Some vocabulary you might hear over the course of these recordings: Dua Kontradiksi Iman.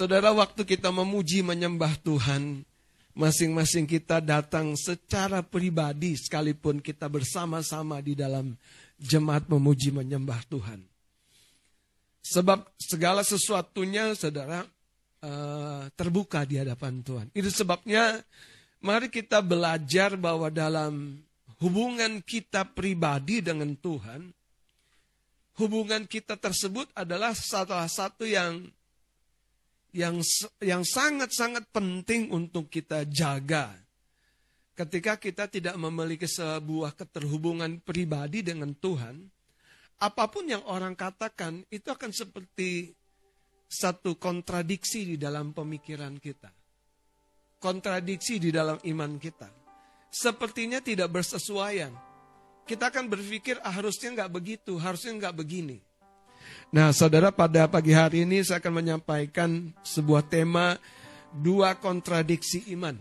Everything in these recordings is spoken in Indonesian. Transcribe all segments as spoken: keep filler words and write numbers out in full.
Saudara, waktu kita memuji menyembah Tuhan, masing-masing kita datang secara pribadi sekalipun kita bersama-sama di dalam jemaat memuji menyembah Tuhan. Sebab segala sesuatunya, saudara, uh, terbuka di hadapan Tuhan. Itu sebabnya mari kita belajar bahwa dalam hubungan kita pribadi dengan Tuhan, hubungan kita tersebut adalah salah satu yang yang yang sangat-sangat penting untuk kita jaga. Ketika kita tidak memiliki sebuah keterhubungan pribadi dengan Tuhan, apapun yang orang katakan itu akan seperti satu kontradiksi di dalam pemikiran kita, kontradiksi di dalam iman kita. Sepertinya tidak bersesuaian. Kita akan berpikir ah, harusnya nggak begitu, harusnya nggak begini. Nah, saudara, pada pagi hari ini saya akan menyampaikan sebuah tema, dua kontradiksi iman.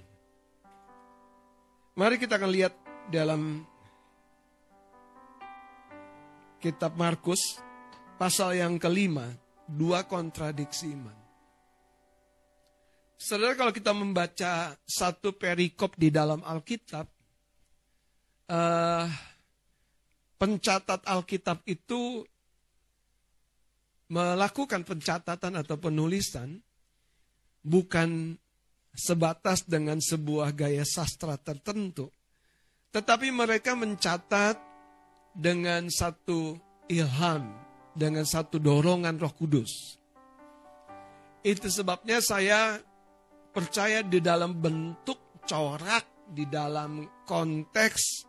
Mari kita akan lihat dalam kitab Markus, pasal yang kelima, dua kontradiksi iman. Saudara, kalau kita membaca satu perikop di dalam Alkitab, eh, pencatat Alkitab itu melakukan pencatatan atau penulisan bukan sebatas dengan sebuah gaya sastra tertentu, tetapi mereka mencatat dengan satu ilham, dengan satu dorongan Roh Kudus. Itu sebabnya saya percaya di dalam bentuk corak, di dalam konteks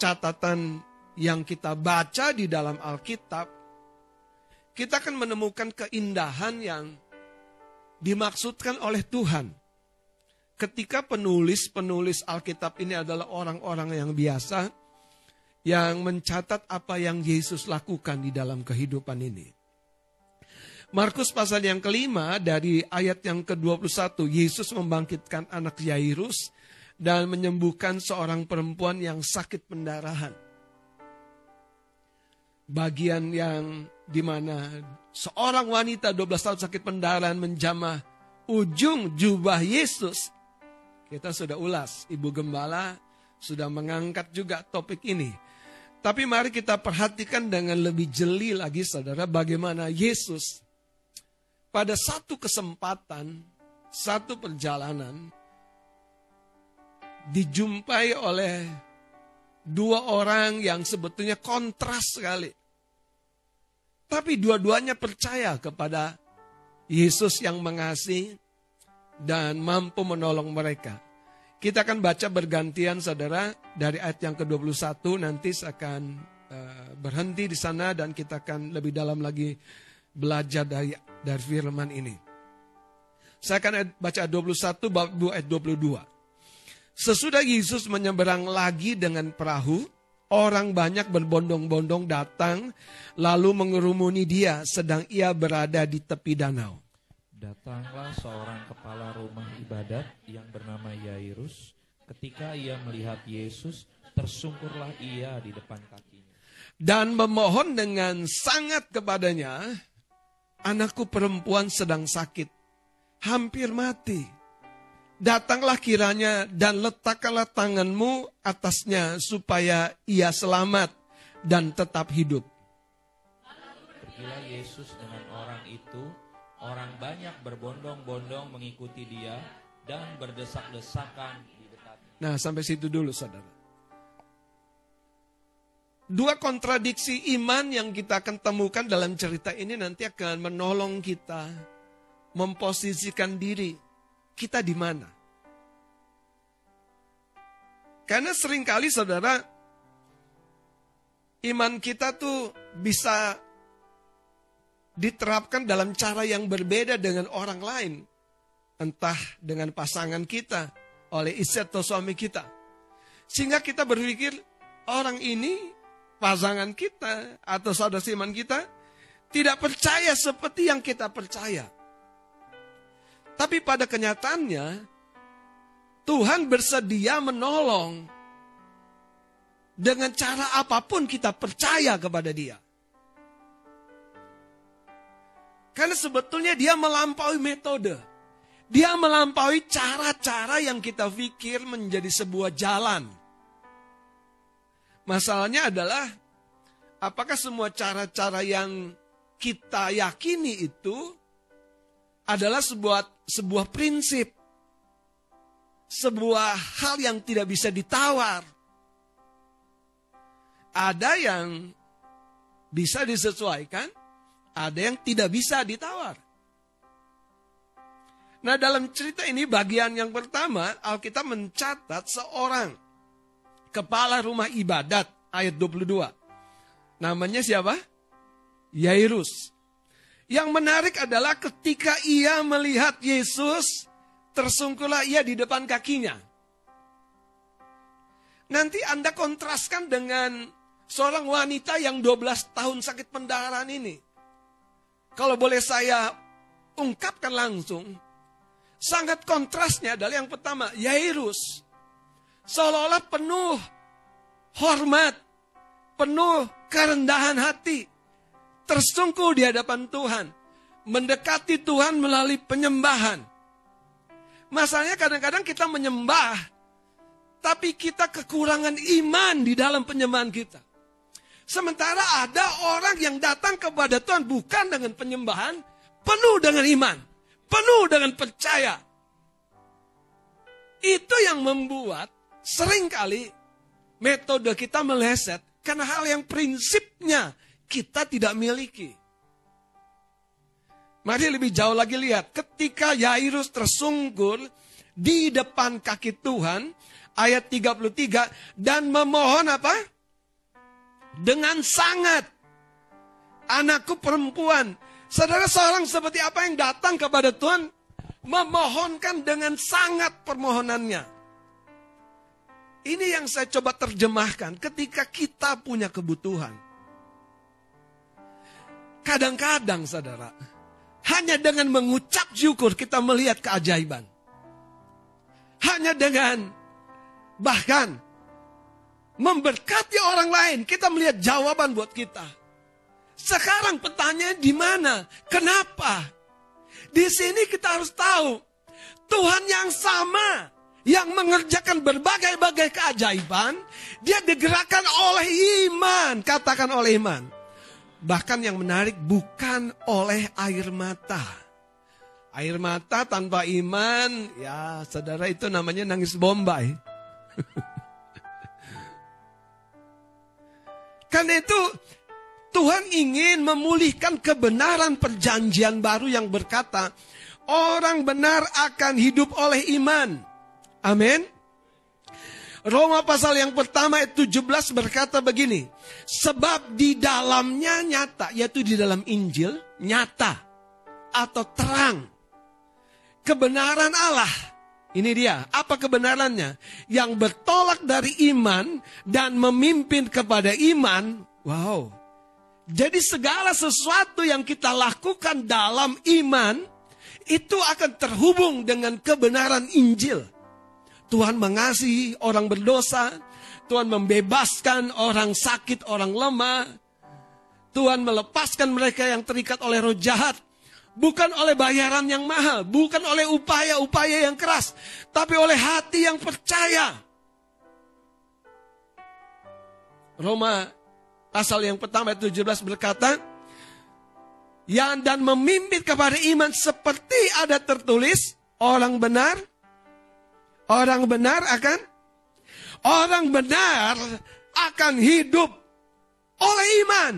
catatan yang kita baca di dalam Alkitab, kita akan menemukan keindahan yang dimaksudkan oleh Tuhan. Ketika penulis-penulis Alkitab ini adalah orang-orang yang biasa, yang mencatat apa yang Yesus lakukan di dalam kehidupan ini. Markus pasal yang kelima, dari ayat yang ke dua puluh satu, Yesus membangkitkan anak Yairus dan menyembuhkan seorang perempuan yang sakit pendarahan. Bagian yang dimana seorang wanita dua belas tahun sakit pendarahan menjamah ujung jubah Yesus. Kita sudah ulas, Ibu Gembala sudah mengangkat juga topik ini. Tapi mari kita perhatikan dengan lebih jeli lagi, saudara, bagaimana Yesus pada satu kesempatan, satu perjalanan, dijumpai oleh dua orang yang sebetulnya kontras sekali. Tapi dua-duanya percaya kepada Yesus yang mengasihi dan mampu menolong mereka. Kita akan baca bergantian, saudara, dari ayat yang ke dua puluh satu. Nanti saya akan uh, berhenti di sana dan kita akan lebih dalam lagi belajar dari, dari firman ini. Saya akan baca ayat dua puluh satu, bab ayat dua puluh dua. Sesudah Yesus menyeberang lagi dengan perahu, orang banyak berbondong-bondong datang lalu mengerumuni dia sedang ia berada di tepi danau. Datanglah seorang kepala rumah ibadat yang bernama Yairus. Ketika ia melihat Yesus, tersungkurlah ia di depan kakinya. Dan memohon dengan sangat kepadanya, anakku perempuan sedang sakit, hampir mati. Datanglah kiranya dan letakkanlah tanganmu atasnya supaya ia selamat dan tetap hidup. Pergilah Yesus dengan orang itu, orang banyak berbondong-bondong mengikuti dia dan berdesak-desakan di dekatnya. Nah, sampai situ dulu, saudara. Dua kontradiksi iman yang kita akan temukan dalam cerita ini nanti akan menolong kita memposisikan diri. Kita di mana? Karena seringkali, saudara, iman kita tuh bisa diterapkan dalam cara yang berbeda dengan orang lain. Entah dengan pasangan kita, oleh istri atau suami kita. Sehingga kita berpikir, orang ini, pasangan kita, atau saudara iman kita, tidak percaya seperti yang kita percaya. Tapi pada kenyataannya, Tuhan bersedia menolong dengan cara apapun kita percaya kepada Dia. Karena sebetulnya dia melampaui metode. Dia melampaui cara-cara yang kita pikir menjadi sebuah jalan. Masalahnya adalah, apakah semua cara-cara yang kita yakini itu adalah sebuah sebuah prinsip. Sebuah hal yang tidak bisa ditawar. Ada yang bisa disesuaikan, ada yang tidak bisa ditawar. Nah, dalam cerita ini bagian yang pertama, Alkitab mencatat seorang kepala rumah ibadat, ayat dua puluh dua. Namanya siapa? Yairus. Yang menarik adalah ketika ia melihat Yesus, tersungkulah ia di depan kakinya. Nanti Anda kontraskan dengan seorang wanita yang dua belas tahun sakit pendarahan ini. Kalau boleh saya ungkapkan langsung, sangat kontrasnya adalah yang pertama, Yairus. Seolah-olah penuh hormat, penuh kerendahan hati, tersungkuh di hadapan Tuhan, mendekati Tuhan melalui penyembahan. Masalahnya kadang-kadang kita menyembah, tapi kita kekurangan iman di dalam penyembahan kita. Sementara ada orang yang datang kepada Tuhan bukan dengan penyembahan, penuh dengan iman, penuh dengan percaya. Itu yang membuat seringkali metode kita meleset karena hal yang prinsipnya kita tidak miliki. Mari lebih jauh lagi lihat, ketika Yairus tersungkur di depan kaki Tuhan, ayat tiga puluh tiga, dan memohon apa? Dengan sangat, anakku perempuan. Saudara, seorang seperti apa yang datang kepada Tuhan, memohonkan dengan sangat permohonannya. Ini yang saya coba terjemahkan ketika kita punya kebutuhan. Kadang-kadang, saudara, hanya dengan mengucap syukur kita melihat keajaiban. Hanya dengan bahkan memberkati orang lain kita melihat jawaban buat kita. Sekarang pertanyaannya di mana? Kenapa? Di sini kita harus tahu Tuhan yang sama yang mengerjakan berbagai-bagai keajaiban, dia digerakkan oleh iman, katakan oleh iman. Bahkan yang menarik bukan oleh air mata. Air mata tanpa iman, ya saudara itu namanya nangis Bombay. Karena itu Tuhan ingin memulihkan kebenaran perjanjian baru yang berkata, orang benar akan hidup oleh iman. Amin. Roma pasal yang pertama ayat tujuh belas berkata begini, sebab di dalamnya nyata, yaitu di dalam Injil, nyata atau terang kebenaran Allah. Ini dia, apa kebenarannya? Yang bertolak dari iman dan memimpin kepada iman. Wow. Jadi segala sesuatu yang kita lakukan dalam iman, itu akan terhubung dengan kebenaran Injil. Tuhan mengasihi orang berdosa, Tuhan membebaskan orang sakit, orang lemah, Tuhan melepaskan mereka yang terikat oleh roh jahat, bukan oleh bayaran yang mahal, bukan oleh upaya-upaya yang keras, tapi oleh hati yang percaya. Roma pasal yang pertama ayat tujuh belas berkata, yang dan memimpin kepada iman seperti ada tertulis, orang benar, Orang benar akan Orang benar akan hidup oleh iman.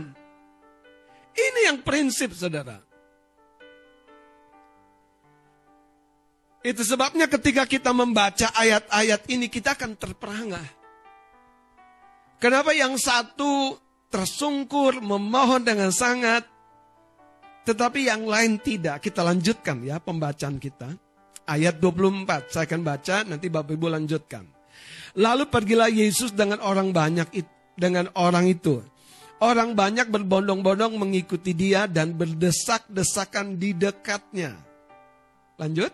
Ini yang prinsip, saudara. Itu sebabnya ketika kita membaca ayat-ayat ini kita akan terperangah. Kenapa yang satu tersungkur memohon dengan sangat, tetapi yang lain tidak? Kita lanjutkan ya pembacaan kita. Ayat dua puluh empat, saya akan baca, nanti Bapak Ibu lanjutkan. Lalu pergilah Yesus dengan orang banyak itu, dengan orang itu. Orang banyak berbondong-bondong mengikuti dia dan berdesak-desakan di dekatnya. Lanjut.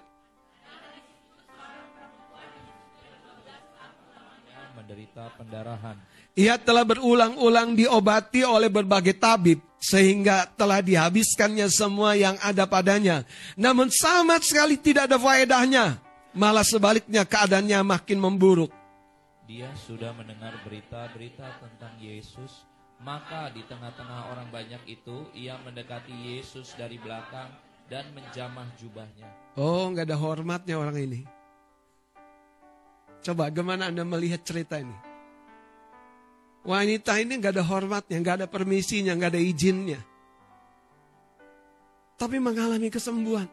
Menderita pendarahan. Ia telah berulang-ulang diobati oleh berbagai tabib, sehingga telah dihabiskannya semua yang ada padanya. Namun sama sekali tidak ada faedahnya. Malah sebaliknya keadaannya makin memburuk. Dia sudah mendengar berita-berita tentang Yesus. Maka di tengah-tengah orang banyak itu, ia mendekati Yesus dari belakang dan menjamah jubahnya. Oh, nggak ada hormatnya orang ini. Coba, gimana Anda melihat cerita ini? Wanita ini gak ada hormatnya, gak ada permisinya, gak ada izinnya. Tapi mengalami kesembuhan.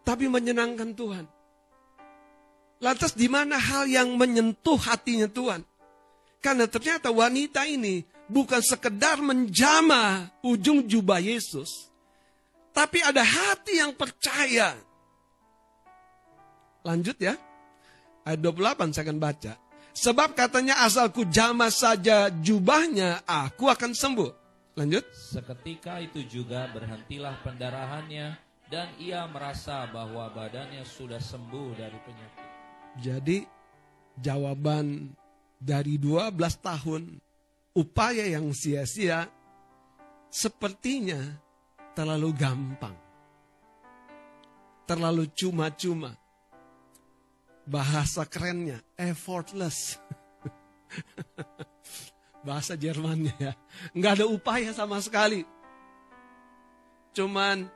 Tapi menyenangkan Tuhan. Lantas di mana hal yang menyentuh hatinya Tuhan? Karena ternyata wanita ini bukan sekedar menjamah ujung jubah Yesus. Tapi ada hati yang percaya. Lanjut ya. Ayat dua puluh delapan saya akan baca. Sebab katanya asalku jamah saja jubahnya, aku akan sembuh. Lanjut. Seketika itu juga berhentilah pendarahannya dan ia merasa bahwa badannya sudah sembuh dari penyakit. Jadi jawaban dari dua belas tahun upaya yang sia-sia sepertinya terlalu gampang. Terlalu cuma-cuma. Bahasa kerennya, effortless. Bahasa Jermannya ya. Nggak ada upaya sama sekali. Cuman,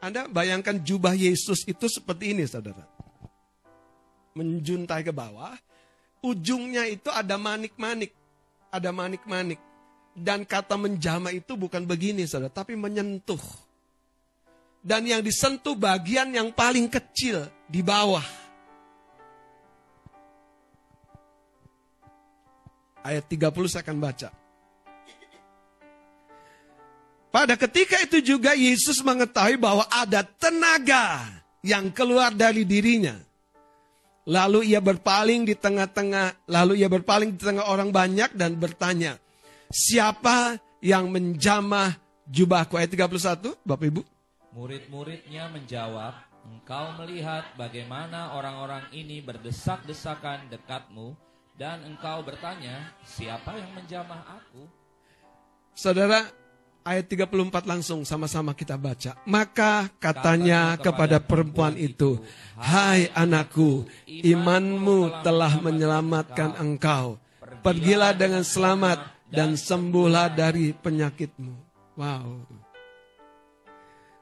Anda bayangkan jubah Yesus itu seperti ini, saudara. Menjuntai ke bawah. Ujungnya itu ada manik-manik. Ada manik-manik. Dan kata menjamah itu bukan begini, saudara. Tapi menyentuh. Dan yang disentuh bagian yang paling kecil di bawah. Ayat tiga puluh saya akan baca. Pada ketika itu juga Yesus mengetahui bahwa ada tenaga yang keluar dari dirinya. Lalu ia berpaling di tengah-tengah, lalu ia berpaling di tengah orang banyak dan bertanya, siapa yang menjamah jubahku? Ayat tiga puluh satu, Bapak Ibu. Murid-muridnya menjawab, engkau melihat bagaimana orang-orang ini berdesak-desakan dekatmu. Dan engkau bertanya, siapa yang menjamah aku? Saudara, ayat tiga puluh empat langsung sama-sama kita baca. Maka katanya kepada perempuan itu, hai anakku, imanmu telah menyelamatkan engkau. Pergilah dengan selamat dan sembuhlah dari penyakitmu. Wow.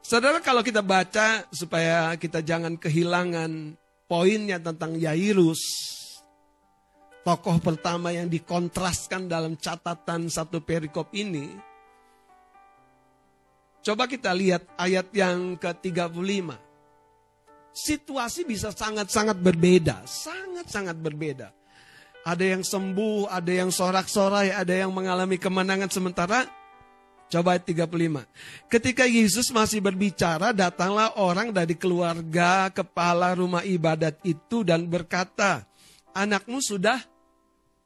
Saudara, kalau kita baca supaya kita jangan kehilangan poinnya tentang Yairus. Tokoh pertama yang dikontraskan dalam catatan satu perikop ini. Coba kita lihat ayat yang ke tiga puluh lima. Situasi bisa sangat-sangat berbeda. Sangat-sangat berbeda. Ada yang sembuh, ada yang sorak-sorai, ada yang mengalami kemenangan sementara. Coba ayat tiga puluh lima. Ketika Yesus masih berbicara, datanglah orang dari keluarga kepala rumah ibadat itu dan berkata, anakmu sudah.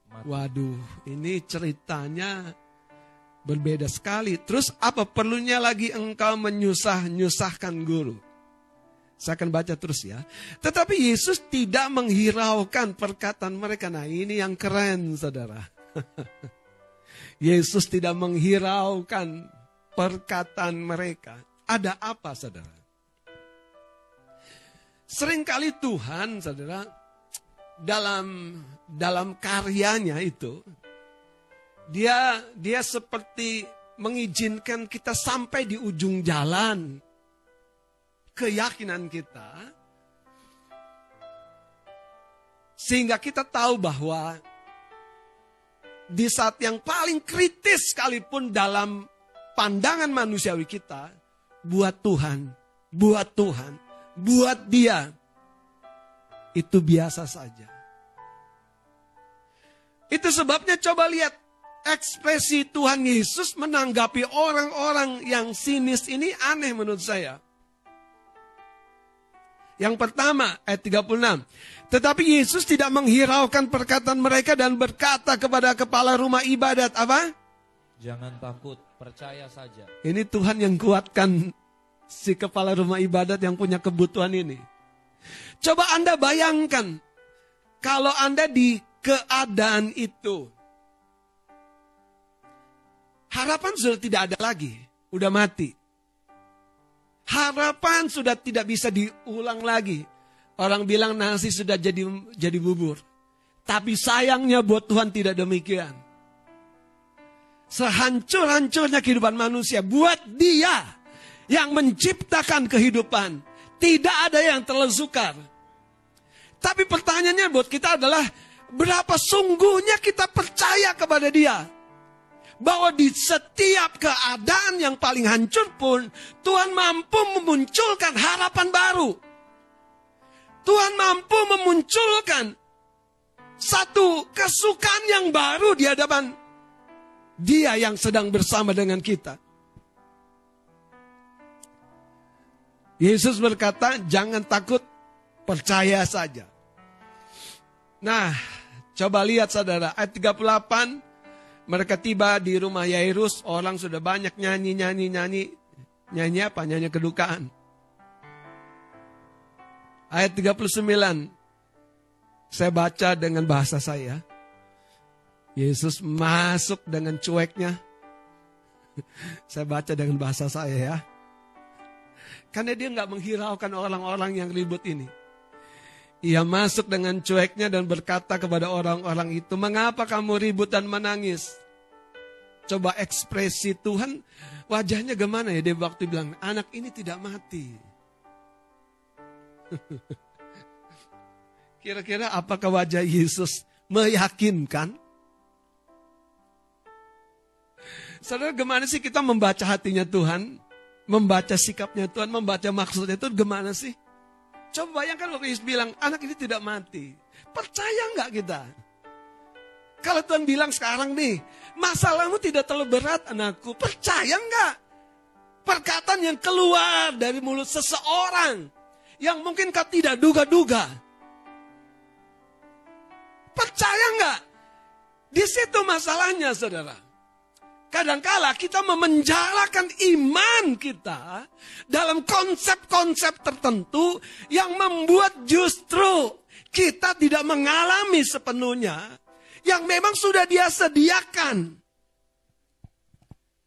Waduh, ini ceritanya berbeda sekali. Terus apa perlunya lagi engkau menyusah-nyusahkan guru? Saya akan baca terus ya. Tetapi Yesus tidak menghiraukan perkataan mereka. Nah, ini yang keren, saudara. Yesus tidak menghiraukan perkataan mereka. Ada apa, saudara? Seringkali Tuhan, saudara, dalam dalam karyanya itu, dia dia seperti mengizinkan kita sampai di ujung jalan keyakinan kita, sehingga kita tahu bahwa di saat yang paling kritis sekalipun dalam pandangan manusiawi kita, buat Tuhan, buat Tuhan, buat Dia itu biasa saja. Itu sebabnya coba lihat ekspresi Tuhan Yesus menanggapi orang-orang yang sinis ini aneh menurut saya. Yang pertama, ayat tiga puluh enam. Tetapi Yesus tidak menghiraukan perkataan mereka dan berkata kepada kepala rumah ibadat, apa? Jangan takut, percaya saja. Ini Tuhan yang kuatkan si kepala rumah ibadat yang punya kebutuhan ini. Coba Anda bayangkan, kalau Anda di keadaan itu, Harapan sudah tidak ada lagi, udah mati. Harapan sudah tidak bisa diulang lagi. Orang bilang nasi sudah jadi jadi bubur. Tapi sayangnya buat Tuhan tidak demikian. Sehancur-hancurnya kehidupan manusia, buat Dia yang menciptakan kehidupan, tidak ada yang terlalu sukar. Tapi pertanyaannya buat kita adalah, berapa sungguhnya kita percaya kepada Dia? Bahwa di setiap keadaan yang paling hancur pun, Tuhan mampu memunculkan harapan baru. Tuhan mampu memunculkan satu kesukaan yang baru di hadapan Dia yang sedang bersama dengan kita. Yesus berkata, jangan takut, percaya saja. Nah, coba lihat saudara, ayat tiga puluh delapan, mereka tiba di rumah Yairus, orang sudah banyak nyanyi-nyanyi-nyanyi. Nyanyi apa? Nyanyi kedukaan. Ayat tiga puluh sembilan, saya baca dengan bahasa saya. Yesus masuk dengan cueknya. Saya baca dengan bahasa saya ya. Karena Dia nggak menghiraukan orang-orang yang ribut ini. Ia masuk dengan cueknya dan berkata kepada orang-orang itu, mengapa kamu ribut dan menangis? Coba ekspresi Tuhan, wajahnya gimana ya? Dia waktu bilang, anak ini tidak mati. Kira-kira apakah wajah Yesus meyakinkan? Saudara, gimana sih kita membaca hatinya Tuhan? Membaca sikapnya Tuhan, membaca maksudnya Tuhan, gimana sih? Coba bayangkan waktu Yesus bilang, anak ini tidak mati. Percaya nggak kita? Kalau Tuhan bilang sekarang nih, masalahmu tidak terlalu berat anakku. Percaya nggak? Perkataan yang keluar dari mulut seseorang, yang mungkin kau tidak duga-duga. Percaya nggak? Di situ masalahnya, saudara. Kadangkala kita memenjarakan iman kita dalam konsep-konsep tertentu yang membuat justru kita tidak mengalami sepenuhnya yang memang sudah Dia sediakan.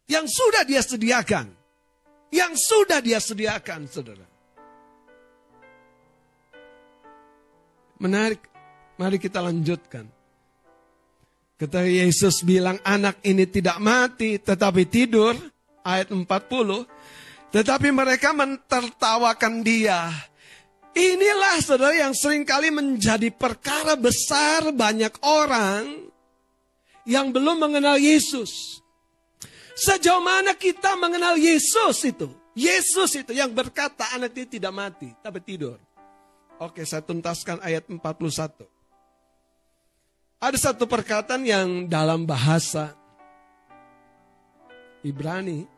Yang sudah Dia sediakan. Yang sudah Dia sediakan, saudara. Menarik. Mari kita lanjutkan. Ketika Yesus bilang anak ini tidak mati tetapi tidur, ayat empat puluh, tetapi mereka mentertawakan Dia. Inilah saudara yang seringkali menjadi perkara besar banyak orang yang belum mengenal Yesus. Sejauh mana kita mengenal Yesus itu? Yesus itu yang berkata anak ini tidak mati tapi tidur. Oke, saya tuntaskan ayat empat puluh satu. Ada satu perkataan yang dalam bahasa Ibrani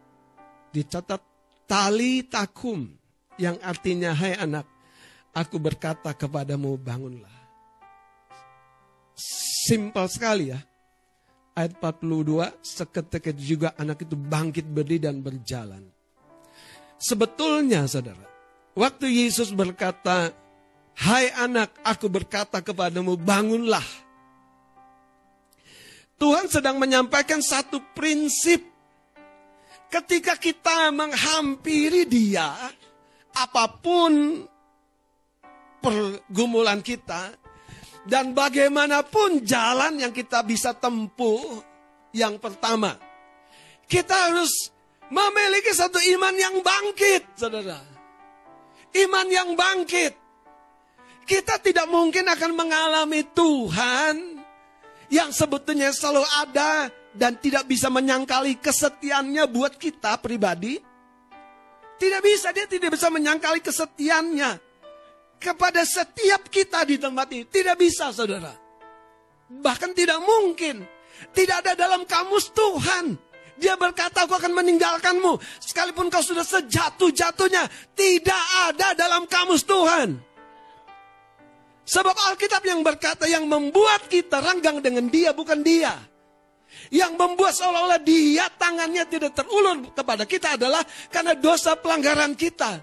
dicatat tali takum, yang artinya, hai anak, aku berkata kepadamu bangunlah. Simpel sekali ya. Ayat empat puluh dua, seketika juga anak itu bangkit berdiri dan berjalan. Sebetulnya saudara, waktu Yesus berkata, hai anak, aku berkata kepadamu bangunlah, Tuhan sedang menyampaikan satu prinsip. Ketika kita menghampiri Dia, apapun pergumulan kita, dan bagaimanapun jalan yang kita bisa tempuh, yang pertama, kita harus memiliki satu iman yang bangkit, saudara. Iman yang bangkit. Kita tidak mungkin akan mengalami Tuhan yang sebetulnya selalu ada dan tidak bisa menyangkali kesetiaannya buat kita pribadi. Tidak bisa, Dia tidak bisa menyangkali kesetiaannya kepada setiap kita di tempat ini. Tidak bisa, saudara. Bahkan tidak mungkin. Tidak ada dalam kamus Tuhan. Dia berkata, aku akan meninggalkanmu sekalipun kau sudah sejatuh-jatuhnya. Tidak ada dalam kamus Tuhan. Sebab Alkitab yang berkata yang membuat kita renggang dengan Dia bukan Dia. Yang membuat seolah-olah Dia tangannya tidak terulur kepada kita adalah karena dosa pelanggaran kita.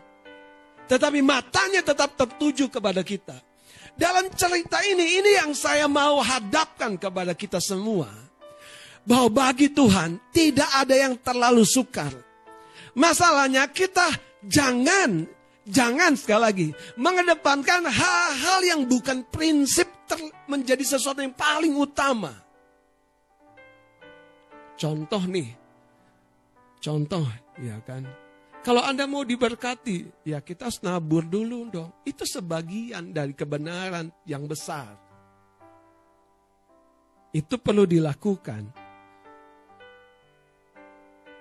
Tetapi matanya tetap tertuju kepada kita. Dalam cerita ini, ini yang saya mau hadapkan kepada kita semua. bahwa bagi Tuhan tidak ada yang terlalu sukar. Masalahnya kita jangan, jangan sekali lagi mengedepankan hal-hal yang bukan prinsip ter- menjadi sesuatu yang paling utama. Contoh nih, contoh ya kan. Kalau Anda mau diberkati, ya kita harus nabur dulu dong. Itu sebagian dari kebenaran yang besar. Itu perlu dilakukan.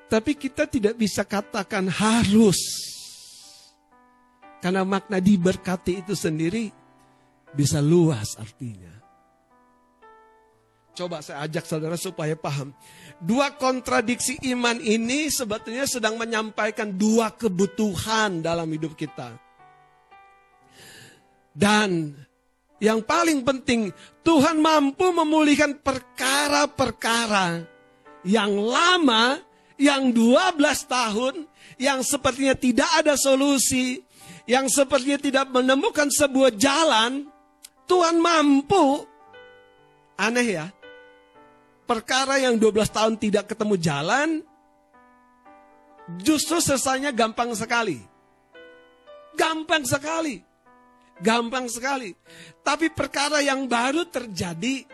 Tapi kita tidak bisa katakan harus. Karena makna diberkati itu sendiri bisa luas artinya. Coba saya ajak saudara supaya paham. Dua kontradiksi iman ini sebetulnya sedang menyampaikan dua kebutuhan dalam hidup kita. Dan yang paling penting, Tuhan mampu memulihkan perkara-perkara yang lama, yang dua belas tahun, yang sepertinya tidak ada solusi, yang sepertinya tidak menemukan sebuah jalan. Tuhan mampu. Aneh ya. Perkara yang dua belas tahun tidak ketemu jalan, justru selesainya gampang sekali. Gampang sekali. Gampang sekali. Tapi perkara yang baru terjadi,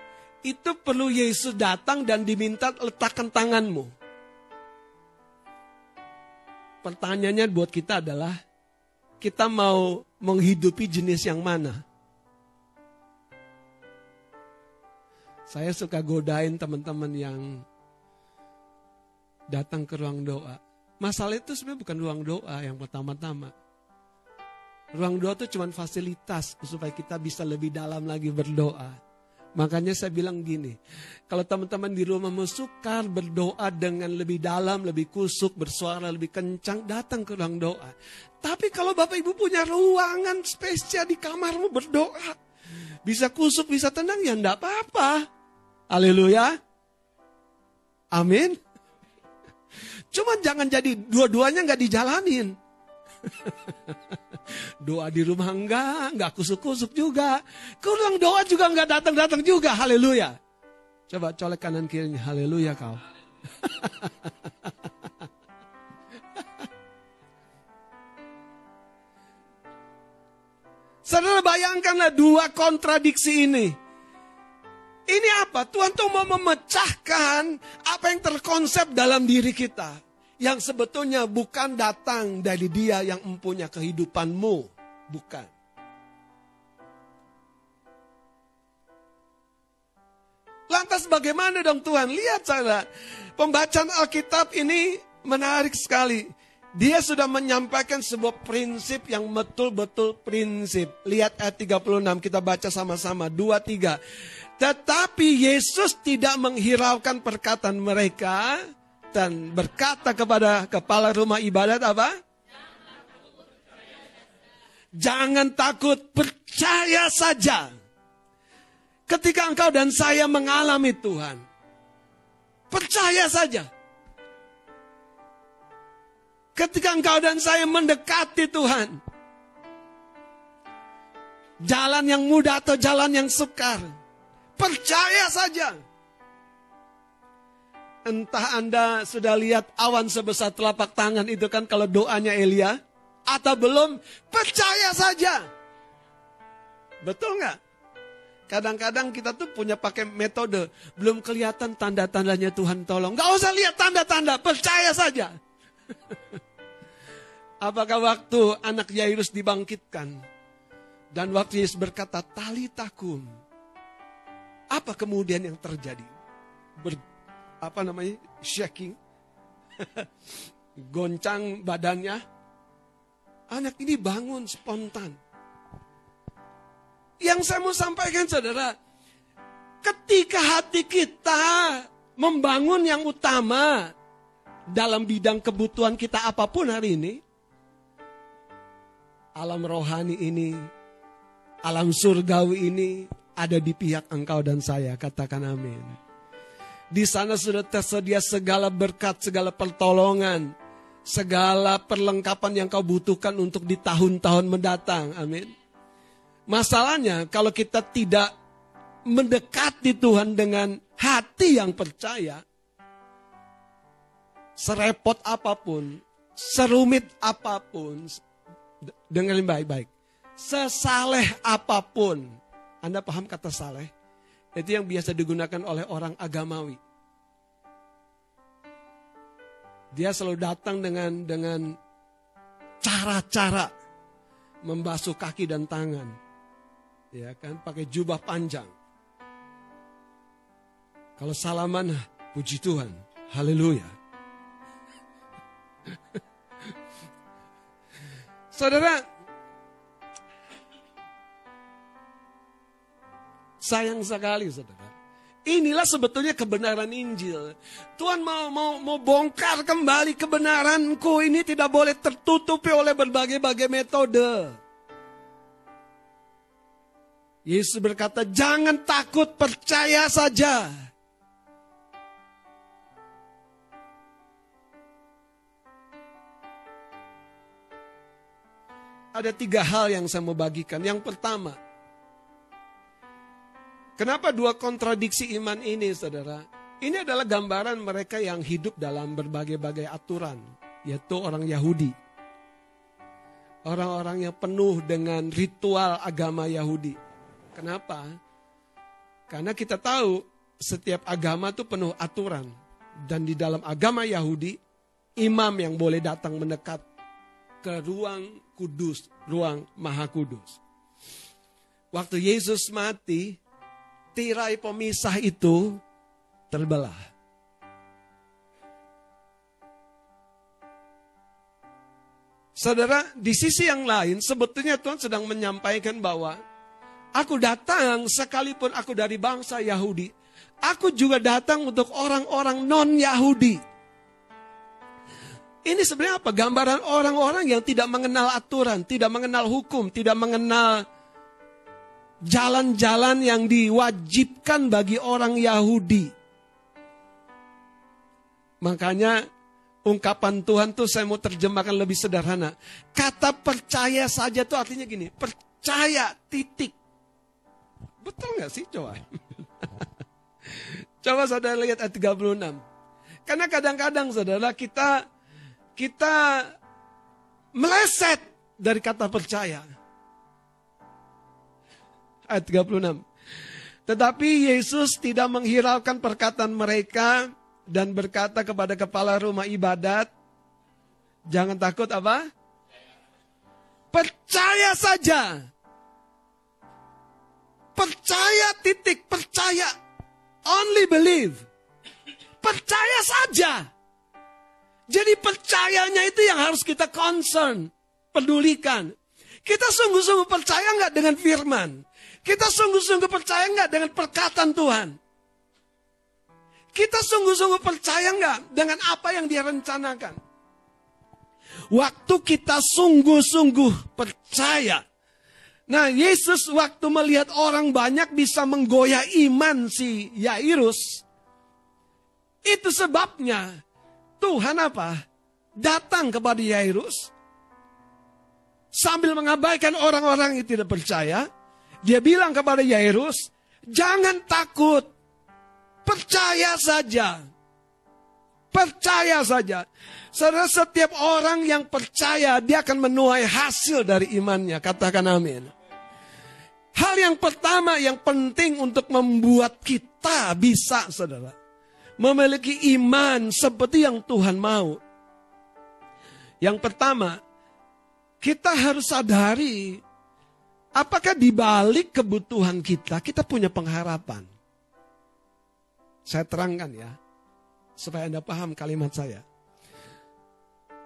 itu perlu Yesus datang dan diminta letakkan tanganmu. Pertanyaannya buat kita adalah, kita mau menghidupi jenis yang mana? Saya suka godain teman-teman yang datang ke ruang doa. Masalah itu sebenarnya bukan ruang doa yang pertama-tama. Ruang doa itu cuma fasilitas supaya kita bisa lebih dalam lagi berdoa. Makanya saya bilang gini, kalau teman-teman di rumah mau sukar berdoa dengan lebih dalam, lebih kusuk, bersuara lebih kencang, datang ke ruang doa. Tapi kalau Bapak Ibu punya ruangan spesial di kamarmu berdoa, bisa kusuk, bisa tenang, ya enggak apa-apa. Haleluya. Amin. Cuman jangan jadi dua-duanya enggak dijalanin. Doa di rumah enggak, enggak kusuk-kusuk juga. Kurang doa juga enggak datang-datang juga. Haleluya. Coba colek kanan kirinya. Haleluya kau. Saudara bayangkanlah dua kontradiksi ini. Ini apa? Tuhan tuh mau memecahkan apa yang terkonsep dalam diri kita. Yang sebetulnya bukan datang dari dia yang empunya kehidupanmu. Bukan. Lantas bagaimana dong Tuhan? Lihat saudara, pembacaan Alkitab ini menarik sekali. Dia sudah menyampaikan sebuah prinsip yang betul-betul prinsip. Lihat ayat tiga puluh enam, kita baca sama-sama. dua, tiga. Tetapi Yesus tidak menghiraukan perkataan mereka dan berkata kepada kepala rumah ibadat apa? Jangan takut, percaya saja. Ketika engkau dan saya mengalami Tuhan, percaya saja. Ketika engkau dan saya mendekati Tuhan, jalan yang mudah atau jalan yang sukar, percaya saja. Entah Anda sudah lihat awan sebesar telapak tangan itu kan kalau doanya Elia, atau belum, percaya saja. Betul nggak? Kadang-kadang kita tuh punya pakai metode, belum kelihatan tanda-tandanya Tuhan tolong. Nggak usah lihat tanda-tanda, percaya saja. Apakah waktu anak Yairus dibangkitkan dan waktu Yesus berkata talitakum, apa kemudian yang terjadi? Ber, apa namanya? Shaking. Goncang badannya. Anak ini bangun spontan. Yang saya mau sampaikan saudara, ketika hati kita membangun yang utama dalam bidang kebutuhan kita apapun hari ini, alam rohani ini, alam surgawi ini ada di pihak engkau dan saya. Katakan amin. Di sana sudah tersedia segala berkat, segala pertolongan, segala perlengkapan yang kau butuhkan untuk di tahun-tahun mendatang. Amin. Masalahnya kalau kita tidak mendekati Tuhan dengan hati yang percaya, serepot apapun, serumit apapun, dengerin baik-baik, sesaleh apapun. Anda paham kata saleh? Itu yang biasa digunakan oleh orang agamawi. Dia selalu datang dengan dengan cara-cara membasuh kaki dan tangan, ya kan, pakai jubah panjang. Kalau salaman, puji Tuhan, haleluya. Saudara, sayang sekali, saudara. Inilah sebetulnya kebenaran Injil. Tuhan mau mau mau bongkar kembali kebenaranku ini, tidak boleh tertutupi oleh berbagai-bagai metode. Yesus berkata, "Jangan takut, percaya saja." Ada tiga hal yang saya mau bagikan. Yang pertama, kenapa dua kontradiksi iman ini, saudara? Ini adalah gambaran mereka yang hidup dalam berbagai-bagai aturan, yaitu orang Yahudi. Orang-orang yang penuh dengan ritual agama Yahudi. Kenapa? Karena kita tahu setiap agama itu penuh aturan. Dan di dalam agama Yahudi, imam yang boleh datang mendekat ke ruang kudus, ruang maha kudus. Waktu Yesus mati, tirai pemisah itu terbelah. Saudara, di sisi yang lain sebetulnya Tuhan sedang menyampaikan bahwa aku datang sekalipun aku dari bangsa Yahudi, aku juga datang untuk orang-orang non-Yahudi. Ini sebenarnya apa? Gambaran orang-orang yang tidak mengenal aturan, tidak mengenal hukum, tidak mengenal jalan-jalan yang diwajibkan bagi orang Yahudi. Makanya ungkapan Tuhan tuh saya mau terjemahkan lebih sederhana. Kata percaya saja tuh artinya gini, percaya titik. Betul gak sih coba? Coba saudara lihat ayat tiga puluh enam. Karena kadang-kadang saudara kita, kita meleset dari kata percaya. Ayat tiga puluh enam. Tetapi Yesus tidak menghiraukan perkataan mereka dan berkata kepada kepala rumah ibadat, jangan takut apa? Percaya saja. Percaya titik, percaya. Only believe. Percaya saja. Jadi percayanya itu yang harus kita concern, pedulikan. Kita sungguh-sungguh percaya nggak dengan firman? Kita sungguh-sungguh percaya nggak dengan perkataan Tuhan? Kita sungguh-sungguh percaya nggak dengan apa yang Dia rencanakan? Waktu kita sungguh-sungguh percaya. Nah, Yesus waktu melihat orang banyak bisa menggoyah iman si Yairus. Itu sebabnya Tuhan apa? Datang kepada Yairus. Sambil mengabaikan orang-orang yang tidak percaya, Dia bilang kepada Yairus, jangan takut, percaya saja. Percaya saja. Saudara, setiap orang yang percaya, dia akan menuai hasil dari imannya. Katakan amin. Hal yang pertama yang penting untuk membuat kita bisa, saudara, memiliki iman seperti yang Tuhan mau. Yang pertama, kita harus sadari, apakah di balik kebutuhan kita, kita punya pengharapan. Saya terangkan ya, supaya Anda paham kalimat saya.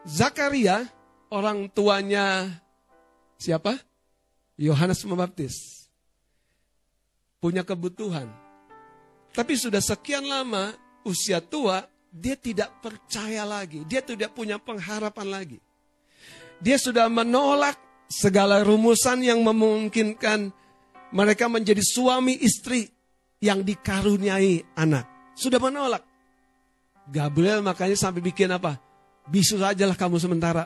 Zakaria, orang tuanya siapa? Yohanes Pembaptis. Punya kebutuhan. Tapi sudah sekian lama, usia tua, dia tidak percaya lagi. Dia tidak punya pengharapan lagi. Dia sudah menolak segala rumusan yang memungkinkan mereka menjadi suami istri yang dikaruniai anak. Sudah menolak. Gabriel makanya sampai bikin apa? Bisu sajalah kamu sementara.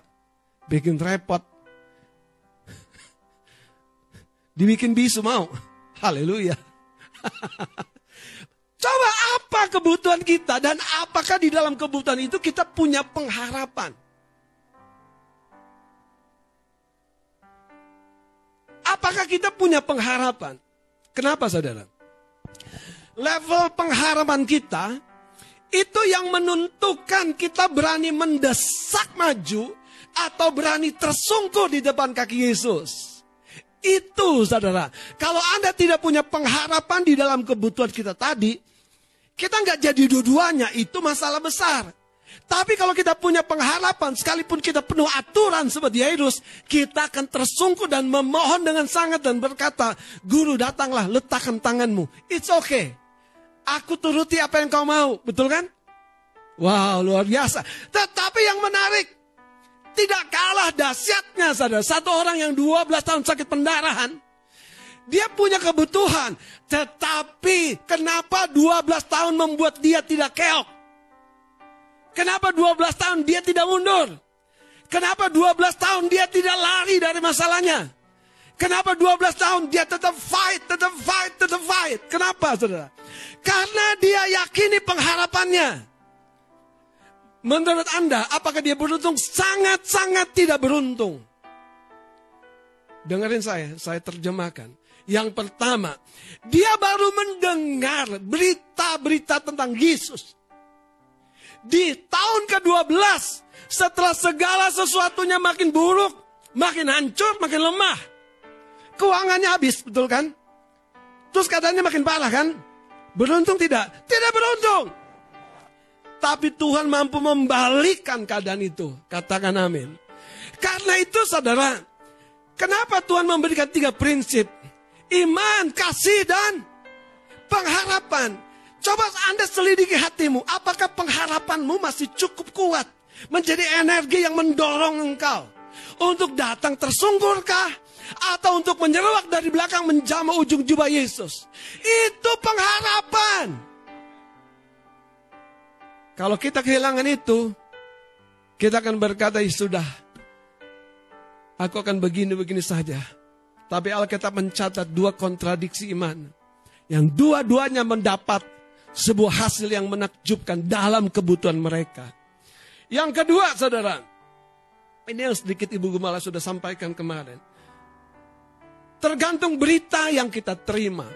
Bikin repot. Dibikin bisu mau. Haleluya. Coba apa kebutuhan kita dan apakah di dalam kebutuhan itu kita punya pengharapan. Apakah kita punya pengharapan? Kenapa saudara? Level pengharapan kita itu yang menentukan kita berani mendesak maju atau berani tersungkur di depan kaki Yesus. Itu saudara, kalau Anda tidak punya pengharapan di dalam kebutuhan kita tadi, kita nggak jadi dua-duanya, itu masalah besar. Tapi kalau kita punya pengharapan, sekalipun kita penuh aturan seperti Yairus, kita akan tersungkur dan memohon dengan sangat dan berkata, Guru datanglah, letakkan tanganmu. It's okay. Aku turuti apa yang kau mau. Betul kan? Wow, luar biasa. Tetapi yang menarik, tidak kalah dahsyatnya saudara, satu orang yang dua belas tahun sakit pendarahan, dia punya kebutuhan, tetapi kenapa dua belas tahun membuat dia tidak keok? Kenapa dua belas tahun dia tidak mundur? Kenapa dua belas tahun dia tidak lari dari masalahnya? Kenapa dua belas tahun dia tetap fight, tetap fight, tetap fight? Kenapa saudara? Karena dia yakini pengharapannya. Menurut Anda, apakah dia beruntung? Sangat-sangat tidak beruntung. Dengerin saya, saya terjemahkan. Yang pertama, dia baru mendengar berita-berita tentang Yesus. Di tahun kedua belas, setelah segala sesuatunya makin buruk, makin hancur, makin lemah. Keuangannya habis, betul kan? Terus keadaannya makin parah kan? Beruntung tidak? Tidak beruntung. Tapi Tuhan mampu membalikkan keadaan itu. Katakan amin. Karena itu saudara, kenapa Tuhan memberikan tiga prinsip? Iman, kasih, dan pengharapan. Coba Anda selidiki hatimu. Apakah pengharapanmu masih cukup kuat? Menjadi energi yang mendorong engkau. Untuk datang tersungkurkah? Atau untuk menyeruak dari belakang menjamah ujung jubah Yesus? Itu pengharapan. Kalau kita kehilangan itu, kita akan berkata, ya sudah, aku akan begini-begini saja. Tapi Alkitab mencatat dua kontradiksi iman. Yang dua-duanya mendapat sebuah hasil yang menakjubkan dalam kebutuhan mereka. Yang kedua, saudara. Ini yang sedikit Ibu Gumala sudah sampaikan kemarin. Tergantung berita yang kita terima.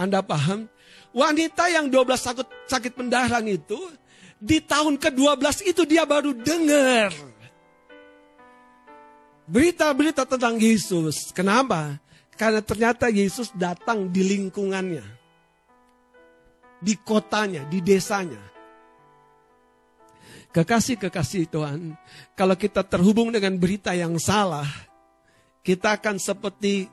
Anda paham? Wanita yang dua belas sakit pendarahan itu, di tahun kedua belas itu dia baru dengar berita-berita tentang Yesus. Kenapa? Karena ternyata Yesus datang di lingkungannya, di kotanya, di desanya. Kekasih-kekasih Tuhan, kalau kita terhubung dengan berita yang salah, kita akan seperti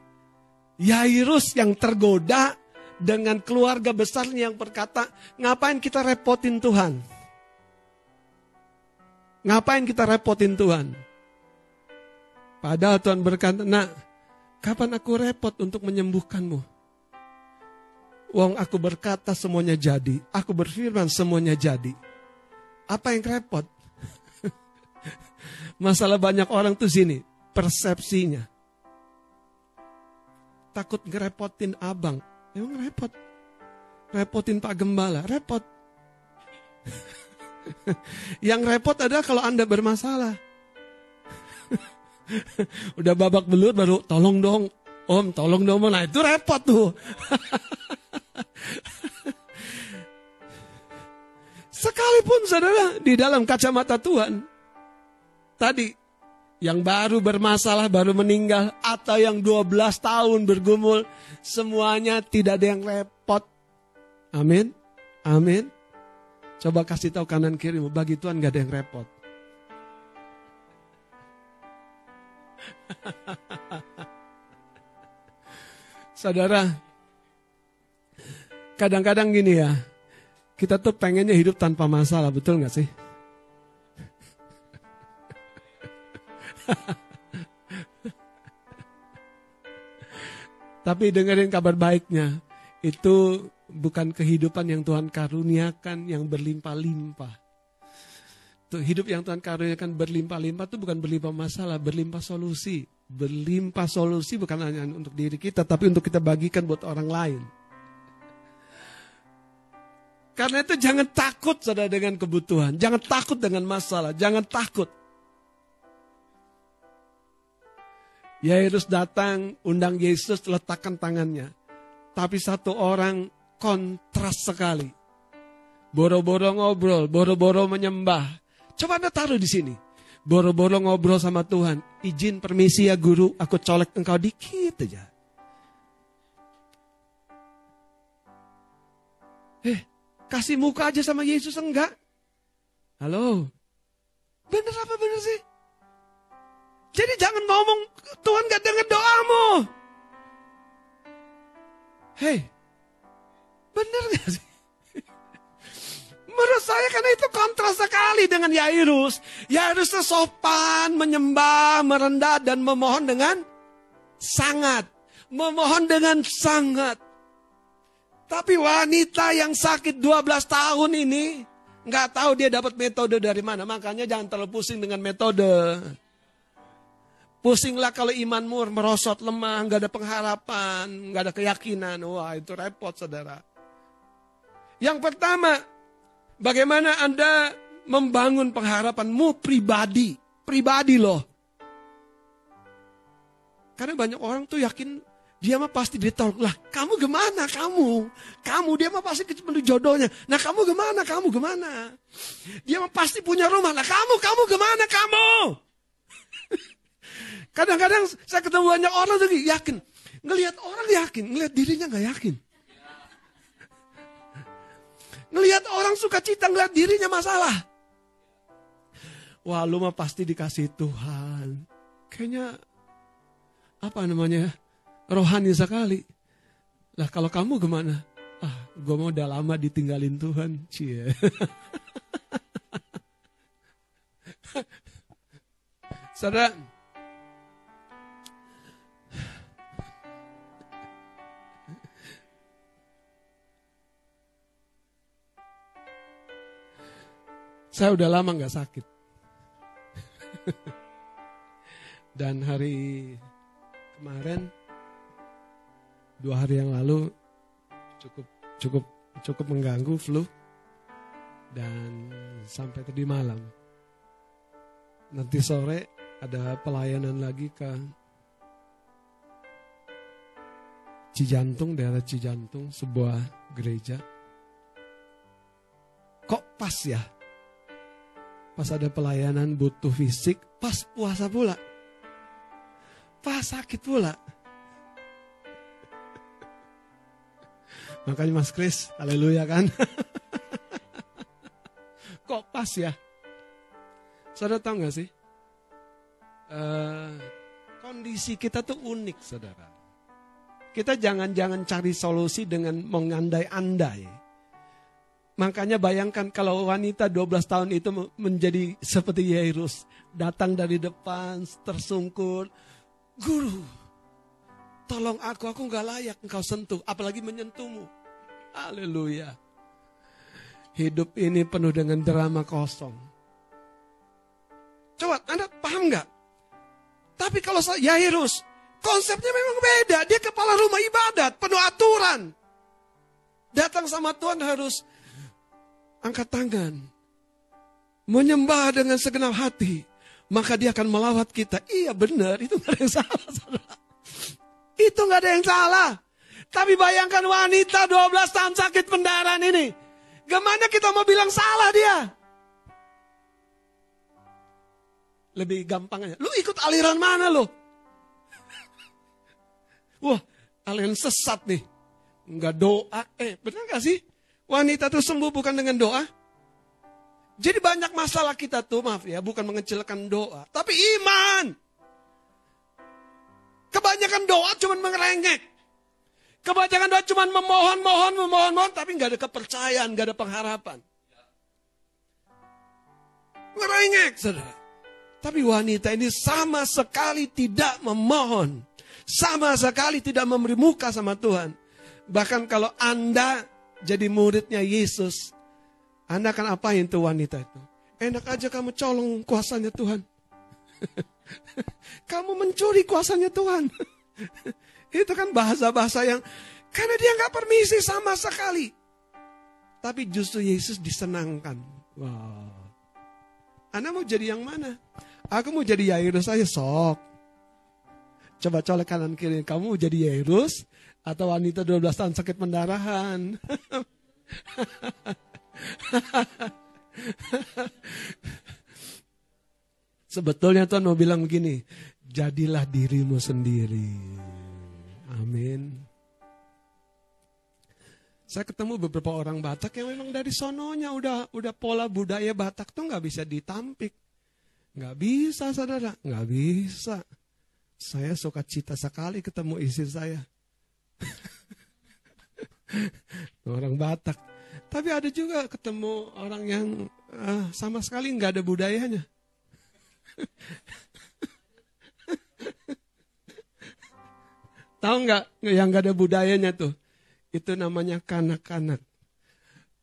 Yairus yang tergoda dengan keluarga besarnya yang berkata, ngapain kita repotin Tuhan? Ngapain kita repotin Tuhan? Padahal Tuhan berkata, nak, kapan aku repot untuk menyembuhkanmu? Wong aku berkata semuanya jadi. Aku berfirman semuanya jadi. Apa yang repot? Masalah banyak orang tuh sini, persepsinya. Takut ngerepotin abang. Emang repot. Repotin Pak Gembala, repot. Yang repot adalah kalau Anda bermasalah. Udah babak belut baru, tolong dong, Om, tolong dong. Nah itu repot tuh. Sekalipun saudara, di dalam kacamata Tuhan, tadi, yang baru bermasalah, baru meninggal, atau yang dua belas tahun bergumul, semuanya tidak ada yang repot. Amin, amin. Coba kasih tahu kanan kirimu, bagi Tuhan gak ada yang repot. Saudara, kadang-kadang gini ya, kita tuh pengennya hidup tanpa masalah, betul gak sih? Tapi dengerin kabar baiknya, itu bukan kehidupan yang Tuhan karuniakan yang berlimpah-limpah. Tuh, hidup yang Tuhan karuniakan berlimpah-limpah itu bukan berlimpah masalah, berlimpah solusi. Berlimpah solusi bukan hanya untuk diri kita, tapi untuk kita bagikan buat orang lain. Karena itu jangan takut saudara dengan kebutuhan. Jangan takut dengan masalah. Jangan takut. Yairus datang, undang Yesus, letakkan tangannya. Tapi satu orang kontras sekali. Boro-boro ngobrol, boro-boro menyembah. Coba Anda taruh di sini. Boro-boro ngobrol sama Tuhan. Izin permisi ya guru, aku colek engkau dikit aja. Eh, kasih muka aja sama Yesus, enggak? Halo? Bener apa bener sih? Jadi jangan ngomong, Tuhan gak dengar doamu. Hei, bener gak sih? Menurut saya karena itu kontras sekali dengan Yairus. Yairus sopan, menyembah, merendah, dan memohon dengan sangat. Memohon dengan sangat. Tapi wanita yang sakit dua belas tahun ini, nggak tahu dia dapat metode dari mana. Makanya jangan terlalu pusing dengan metode. Pusinglah kalau imanmu merosot lemah, nggak ada pengharapan, nggak ada keyakinan. Wah, itu repot, saudara. Yang pertama, bagaimana Anda membangun pengharapanmu pribadi? Pribadi loh. Karena banyak orang tuh yakin, dia mah pasti ditolak. Lah, kamu gimana kamu? Kamu, dia mah pasti ketemu jodohnya. Nah, kamu gimana? Kamu gimana? Dia mah pasti punya rumah. Nah, kamu, kamu gimana? Kamu! Kadang-kadang saya ketemu banyak orang tuh yakin. Ngelihat orang yakin, ngelihat dirinya gak yakin. Ngelihat orang suka cita, ngelihat dirinya masalah. Wah, lu mah pasti dikasih Tuhan. Kayaknya, apa namanya, rohani sekali. Lah kalau kamu gimana? Ah, gue mau udah lama ditinggalin Tuhan. Cie. Saudara, saya udah lama gak sakit. Dan hari kemarin, dua hari yang lalu, cukup cukup cukup mengganggu flu. Dan sampai tadi malam. Nanti sore ada pelayanan lagi ke Cijantung, daerah Cijantung, sebuah gereja. Kok pas ya? Pas ada pelayanan butuh fisik, pas puasa pula. Pas sakit pula. Makanya Mas Kris, haleluya kan? Kok pas ya? Saudara tahu gak sih? Uh, kondisi kita tuh unik, saudara. Kita jangan-jangan cari solusi dengan mengandai-andai. Makanya bayangkan kalau wanita dua belas tahun itu menjadi seperti Yairus. Datang dari depan, tersungkur. Guru, tolong aku, aku gak layak engkau sentuh. Apalagi menyentuhmu. Haleluya. Hidup ini penuh dengan drama kosong. Coba, Anda paham gak? Tapi kalau Yairus, konsepnya memang beda. Dia kepala rumah ibadat, penuh aturan. Datang sama Tuhan harus angkat tangan, menyembah dengan segenap hati, maka dia akan melawat kita. Iya benar, itu gak ada yang salah, saudara. Itu gak ada yang salah. Tapi bayangkan wanita dua belas tahun sakit pendarahan ini. Gimana kita mau bilang salah dia? Lebih gampangnya, lu ikut aliran mana lu? Wah, aliran sesat nih. Nggak doa, eh benar gak sih? Wanita itu sembuh bukan dengan doa. Jadi banyak masalah kita tuh, maaf ya, bukan mengecilkan doa. Tapi iman. Kebanyakan doa cuma mengerengek. Kebanyakan doa cuma memohon, mohon, memohon, mohon. Tapi gak ada kepercayaan, gak ada pengharapan. Ngerengek, saudara. Tapi wanita ini sama sekali tidak memohon. Sama sekali tidak memberi muka sama Tuhan. Bahkan kalau Anda jadi muridnya Yesus, Anda akan apain tuh wanita itu? Enak aja kamu colong kuasanya Tuhan. Kamu mencuri kuasanya Tuhan. Itu kan bahasa-bahasa yang, karena dia gak permisi sama sekali. tapi justru Yesus disenangkan. Wah. Wow. Anda mau jadi yang mana? Aku mau jadi Yairus aja, sok. Coba colek kanan kiri, kamu jadi Yairus atau wanita dua belas tahun sakit pendarahan. Sebetulnya Tuhan mau bilang begini, jadilah dirimu sendiri. Amin. Saya ketemu beberapa orang Batak yang memang dari sononya udah udah pola budaya Batak tuh nggak bisa ditampik. Nggak bisa, saudara, nggak bisa. Saya suka cita sekali ketemu istri saya. Orang Batak. Tapi ada juga ketemu orang yang uh, sama sekali nggak ada budayanya. Tahu nggak yang nggak ada budayanya tuh? Itu namanya kanak-kanak.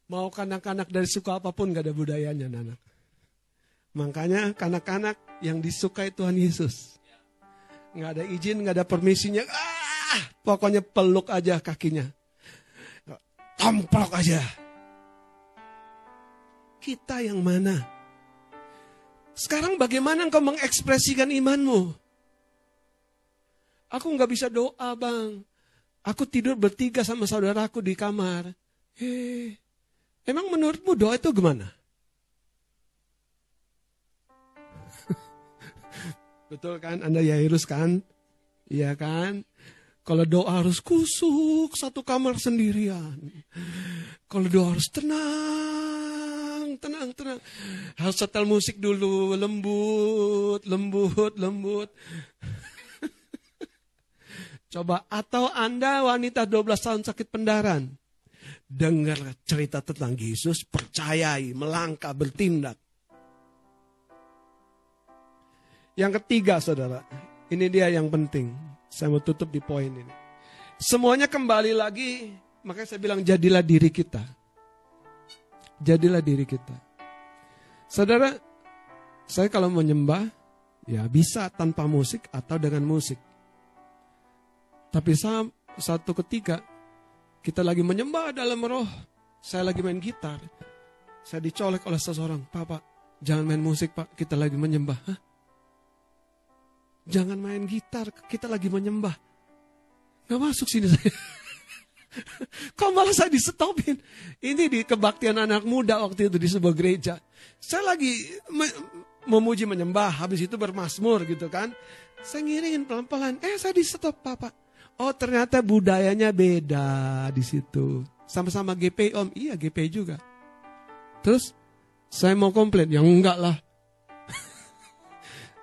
Mau kanak-kanak dari suku apapun nggak ada budayanya, anak. Makanya kanak-kanak yang disukai Tuhan Yesus. Nggak ada izin, nggak ada permisinya. Ah, pokoknya peluk aja kakinya, tomplok aja. Kita yang mana? Sekarang bagaimana engkau mengekspresikan imanmu? Aku nggak bisa doa, bang. Aku tidur bertiga sama saudaraku di kamar. Hei, emang menurutmu doa itu gimana? Betul kan? Anda Yairus kan? Iya kan? Kalau doa harus kusuk satu kamar sendirian. Kalau doa harus tenang. Tenang, tenang. Harus setel musik dulu, lembut, lembut, lembut. Coba, atau Anda wanita dua belas tahun sakit pendarahan, dengar cerita tentang Yesus, percayai, melangkah, bertindak. Yang ketiga, saudara, ini dia yang penting. Saya mau tutup di poin ini. Semuanya kembali lagi, makanya saya bilang jadilah diri kita. Jadilah diri kita. Saudara, saya kalau menyembah, ya bisa tanpa musik atau dengan musik. Tapi satu ketika, kita lagi menyembah dalam roh, saya lagi main gitar, saya dicolek oleh seseorang, Pak, Pak, jangan main musik, Pak, kita lagi menyembah. Hah? Jangan main gitar, kita lagi menyembah. Nggak masuk sini saya. Kok malah saya disetopin? Ini di kebaktian anak muda waktu itu di sebuah gereja. Saya lagi me- memuji menyembah, habis itu bermazmur gitu kan. Saya ngiringin pelan-pelan. Eh, saya disetop, Papa. Oh, ternyata budayanya beda di situ. Sama-sama G P, Om. Iya, G P juga. Terus saya mau komplain, ya enggak lah.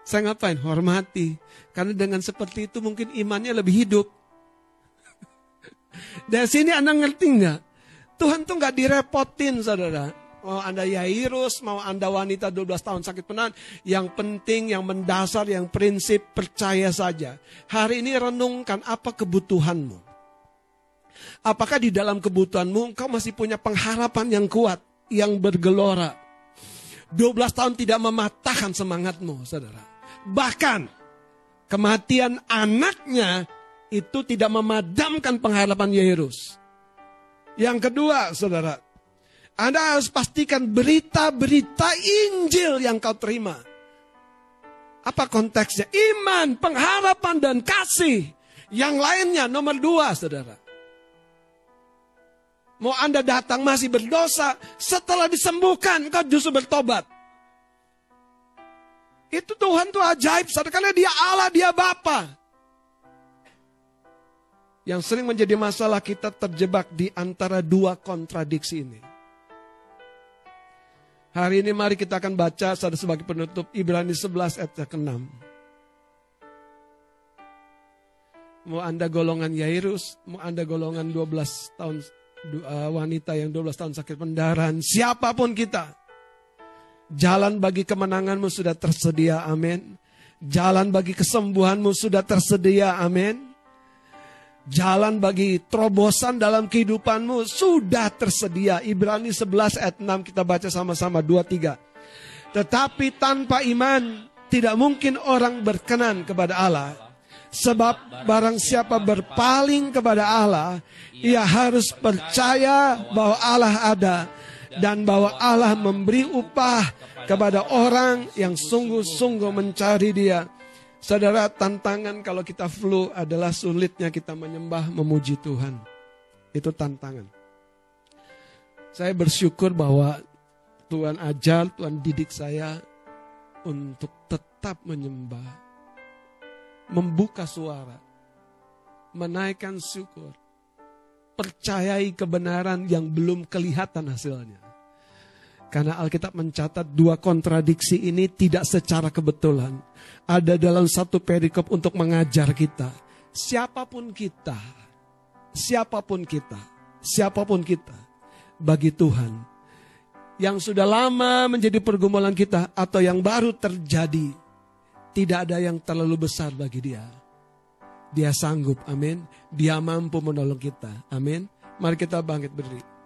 Saya ngapain? Hormati. Karena dengan seperti itu mungkin imannya lebih hidup. Dari sini Anda ngerti nggak? Tuhan tuh nggak direpotin, saudara. Mau Anda Yairus, mau Anda wanita dua belas tahun sakit penan, yang penting, yang mendasar, yang prinsip, percaya saja. Hari ini renungkan apa kebutuhanmu. Apakah di dalam kebutuhanmu engkau masih punya pengharapan yang kuat, yang bergelora. dua belas tahun tidak mematahkan semangatmu, saudara. Bahkan kematian anaknya itu tidak memadamkan pengharapan Yairus. Yang kedua, saudara, Anda harus pastikan berita-berita Injil yang kau terima. Apa konteksnya? Iman, pengharapan, dan kasih. Yang lainnya nomor dua, saudara. Mau Anda datang masih berdosa, setelah disembuhkan kau justru bertobat. Itu Tuhan tuh ajaib, saudara, karena Dia Allah, Dia Bapa. Yang sering menjadi masalah kita terjebak di antara dua kontradiksi ini. Hari ini mari kita akan baca sebagai penutup Ibrani sebelas ayat ke enam. Mau Anda golongan Yairus, mau Anda golongan dua belas tahun wanita yang dua belas tahun sakit pendarahan, siapapun kita. Jalan bagi kemenanganmu sudah tersedia, amin. Jalan bagi kesembuhanmu sudah tersedia, amin. Jalan bagi terobosan dalam kehidupanmu sudah tersedia. Ibrani sebelas ayat enam kita baca sama-sama dua tiga. Tetapi tanpa iman tidak mungkin orang berkenan kepada Allah. Sebab barang siapa berpaling kepada Allah, ia harus percaya bahwa Allah ada dan bahwa Allah memberi upah kepada orang yang sungguh-sungguh mencari Dia. Saudara, tantangan kalau kita flu adalah sulitnya kita menyembah memuji Tuhan. Itu tantangan. Saya bersyukur bahwa Tuhan ajar, Tuhan didik saya untuk tetap menyembah, membuka suara, menaikkan syukur, percayai kebenaran yang belum kelihatan hasilnya. Karena Alkitab mencatat dua kontradiksi ini tidak secara kebetulan. Ada dalam satu perikop untuk mengajar kita. Siapapun kita, siapapun kita, siapapun kita, bagi Tuhan, yang sudah lama menjadi pergumulan kita atau yang baru terjadi, tidak ada yang terlalu besar bagi Dia. Dia sanggup, amin. Dia mampu menolong kita, amin. Mari kita bangkit berdiri.